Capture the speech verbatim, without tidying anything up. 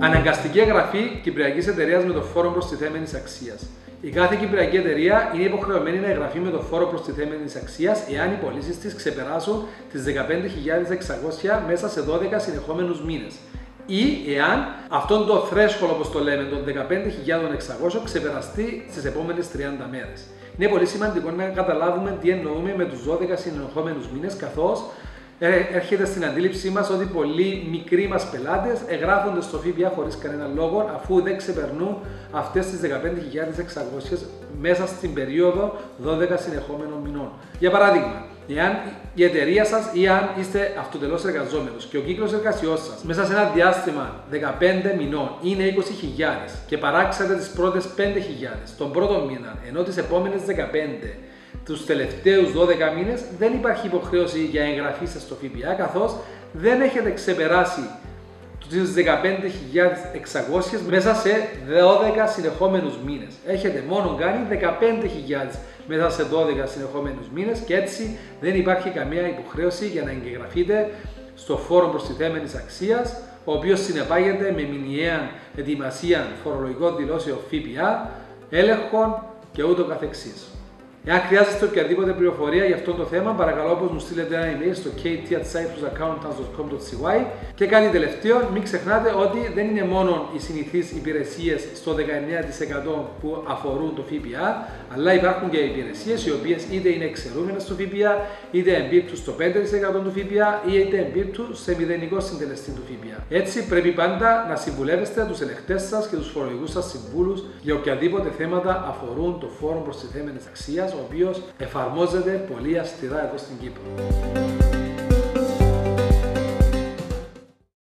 Αναγκαστική εγγραφή Κυπριακής Εταιρείας με το φόρο προστιθέμενης αξίας. Η κάθε Κυπριακή εταιρεία είναι υποχρεωμένη να εγγραφεί με το φόρο προστιθέμενης αξίας εάν οι πωλήσεις της ξεπεράσουν τις δεκαπέντε χιλιάδες εξακόσια μέσα σε δώδεκα συνεχόμενους μήνες. Ή εάν αυτόν το threshold, όπως το λέμε, των δεκαπέντε χιλιάδες εξακόσια ξεπεραστεί στις επόμενες τριάντα μέρες. Είναι πολύ σημαντικό να καταλάβουμε τι εννοούμε με τους δώδεκα συνεχόμενους μήνες, καθώς έρχεται στην αντίληψή μας ότι πολλοί μικροί μας πελάτες εγγράφονται στο ΦΠΑ χωρίς κανένα λόγο, αφού δεν ξεπερνούν αυτές τις δεκαπέντε χιλιάδες εξακόσια μέσα στην περίοδο δώδεκα συνεχόμενων μηνών. Για παράδειγμα, εάν η εταιρεία σας ή αν είστε αυτοτελώς εργαζόμενος και ο κύκλος εργασιών σας μέσα σε ένα διάστημα δεκαπέντε μηνών είναι είκοσι χιλιάδες και παράξατε τις πρώτες πέντε χιλιάδες τον πρώτο μήνα, ενώ τις επόμενες δεκαπέντε τους τελευταίους δώδεκα μήνες, δεν υπάρχει υποχρέωση για εγγραφή σας στο ΦΠΑ, καθώς δεν έχετε ξεπεράσει τις δεκαπέντε χιλιάδες εξακόσια μέσα σε δώδεκα συνεχόμενους μήνες. Έχετε μόνο κάνει δεκαπέντε χιλιάδες μέσα σε δώδεκα συνεχόμενους μήνες και έτσι δεν υπάρχει καμία υποχρέωση για να εγγραφείτε στο φόρο προστιθέμενης αξίας, ο οποίος συνεπάγεται με μηνιαία ετοιμασία φορολογικών δηλώσεων ΦΠΑ, έλεγχων και ούτω καθεξής. Εάν χρειάζεστε οποιαδήποτε πληροφορία για αυτό το θέμα, παρακαλώ πως μου στείλετε ένα email στο κέι τι ατ cyprus accountants τελεία κομ τελεία σι γουάι. Και κάτι τελευταίο, μην ξεχνάτε ότι δεν είναι μόνο οι συνηθείς υπηρεσίες στο δεκαεννέα τοις εκατό που αφορούν το ΦΠΑ, αλλά υπάρχουν και υπηρεσίες οι οποίες είτε είναι εξαιρούμενες στο ΦΠΑ, είτε εμπίπτουν στο πέντε τοις εκατό του ΦΠΑ ή είτε εμπίπτουν σε μηδενικό συντελεστή του ΦΠΑ. Έτσι, πρέπει πάντα να συμβουλεύεστε τους ελεγκτές σας και τους φορολογικούς σας συμβούλους για οποιαδήποτε θέματα αφορούν το φόρο προστιθέμενης αξίας, ο οποίος εφαρμόζεται πολύ αυστηρά εδώ στην Κύπρο.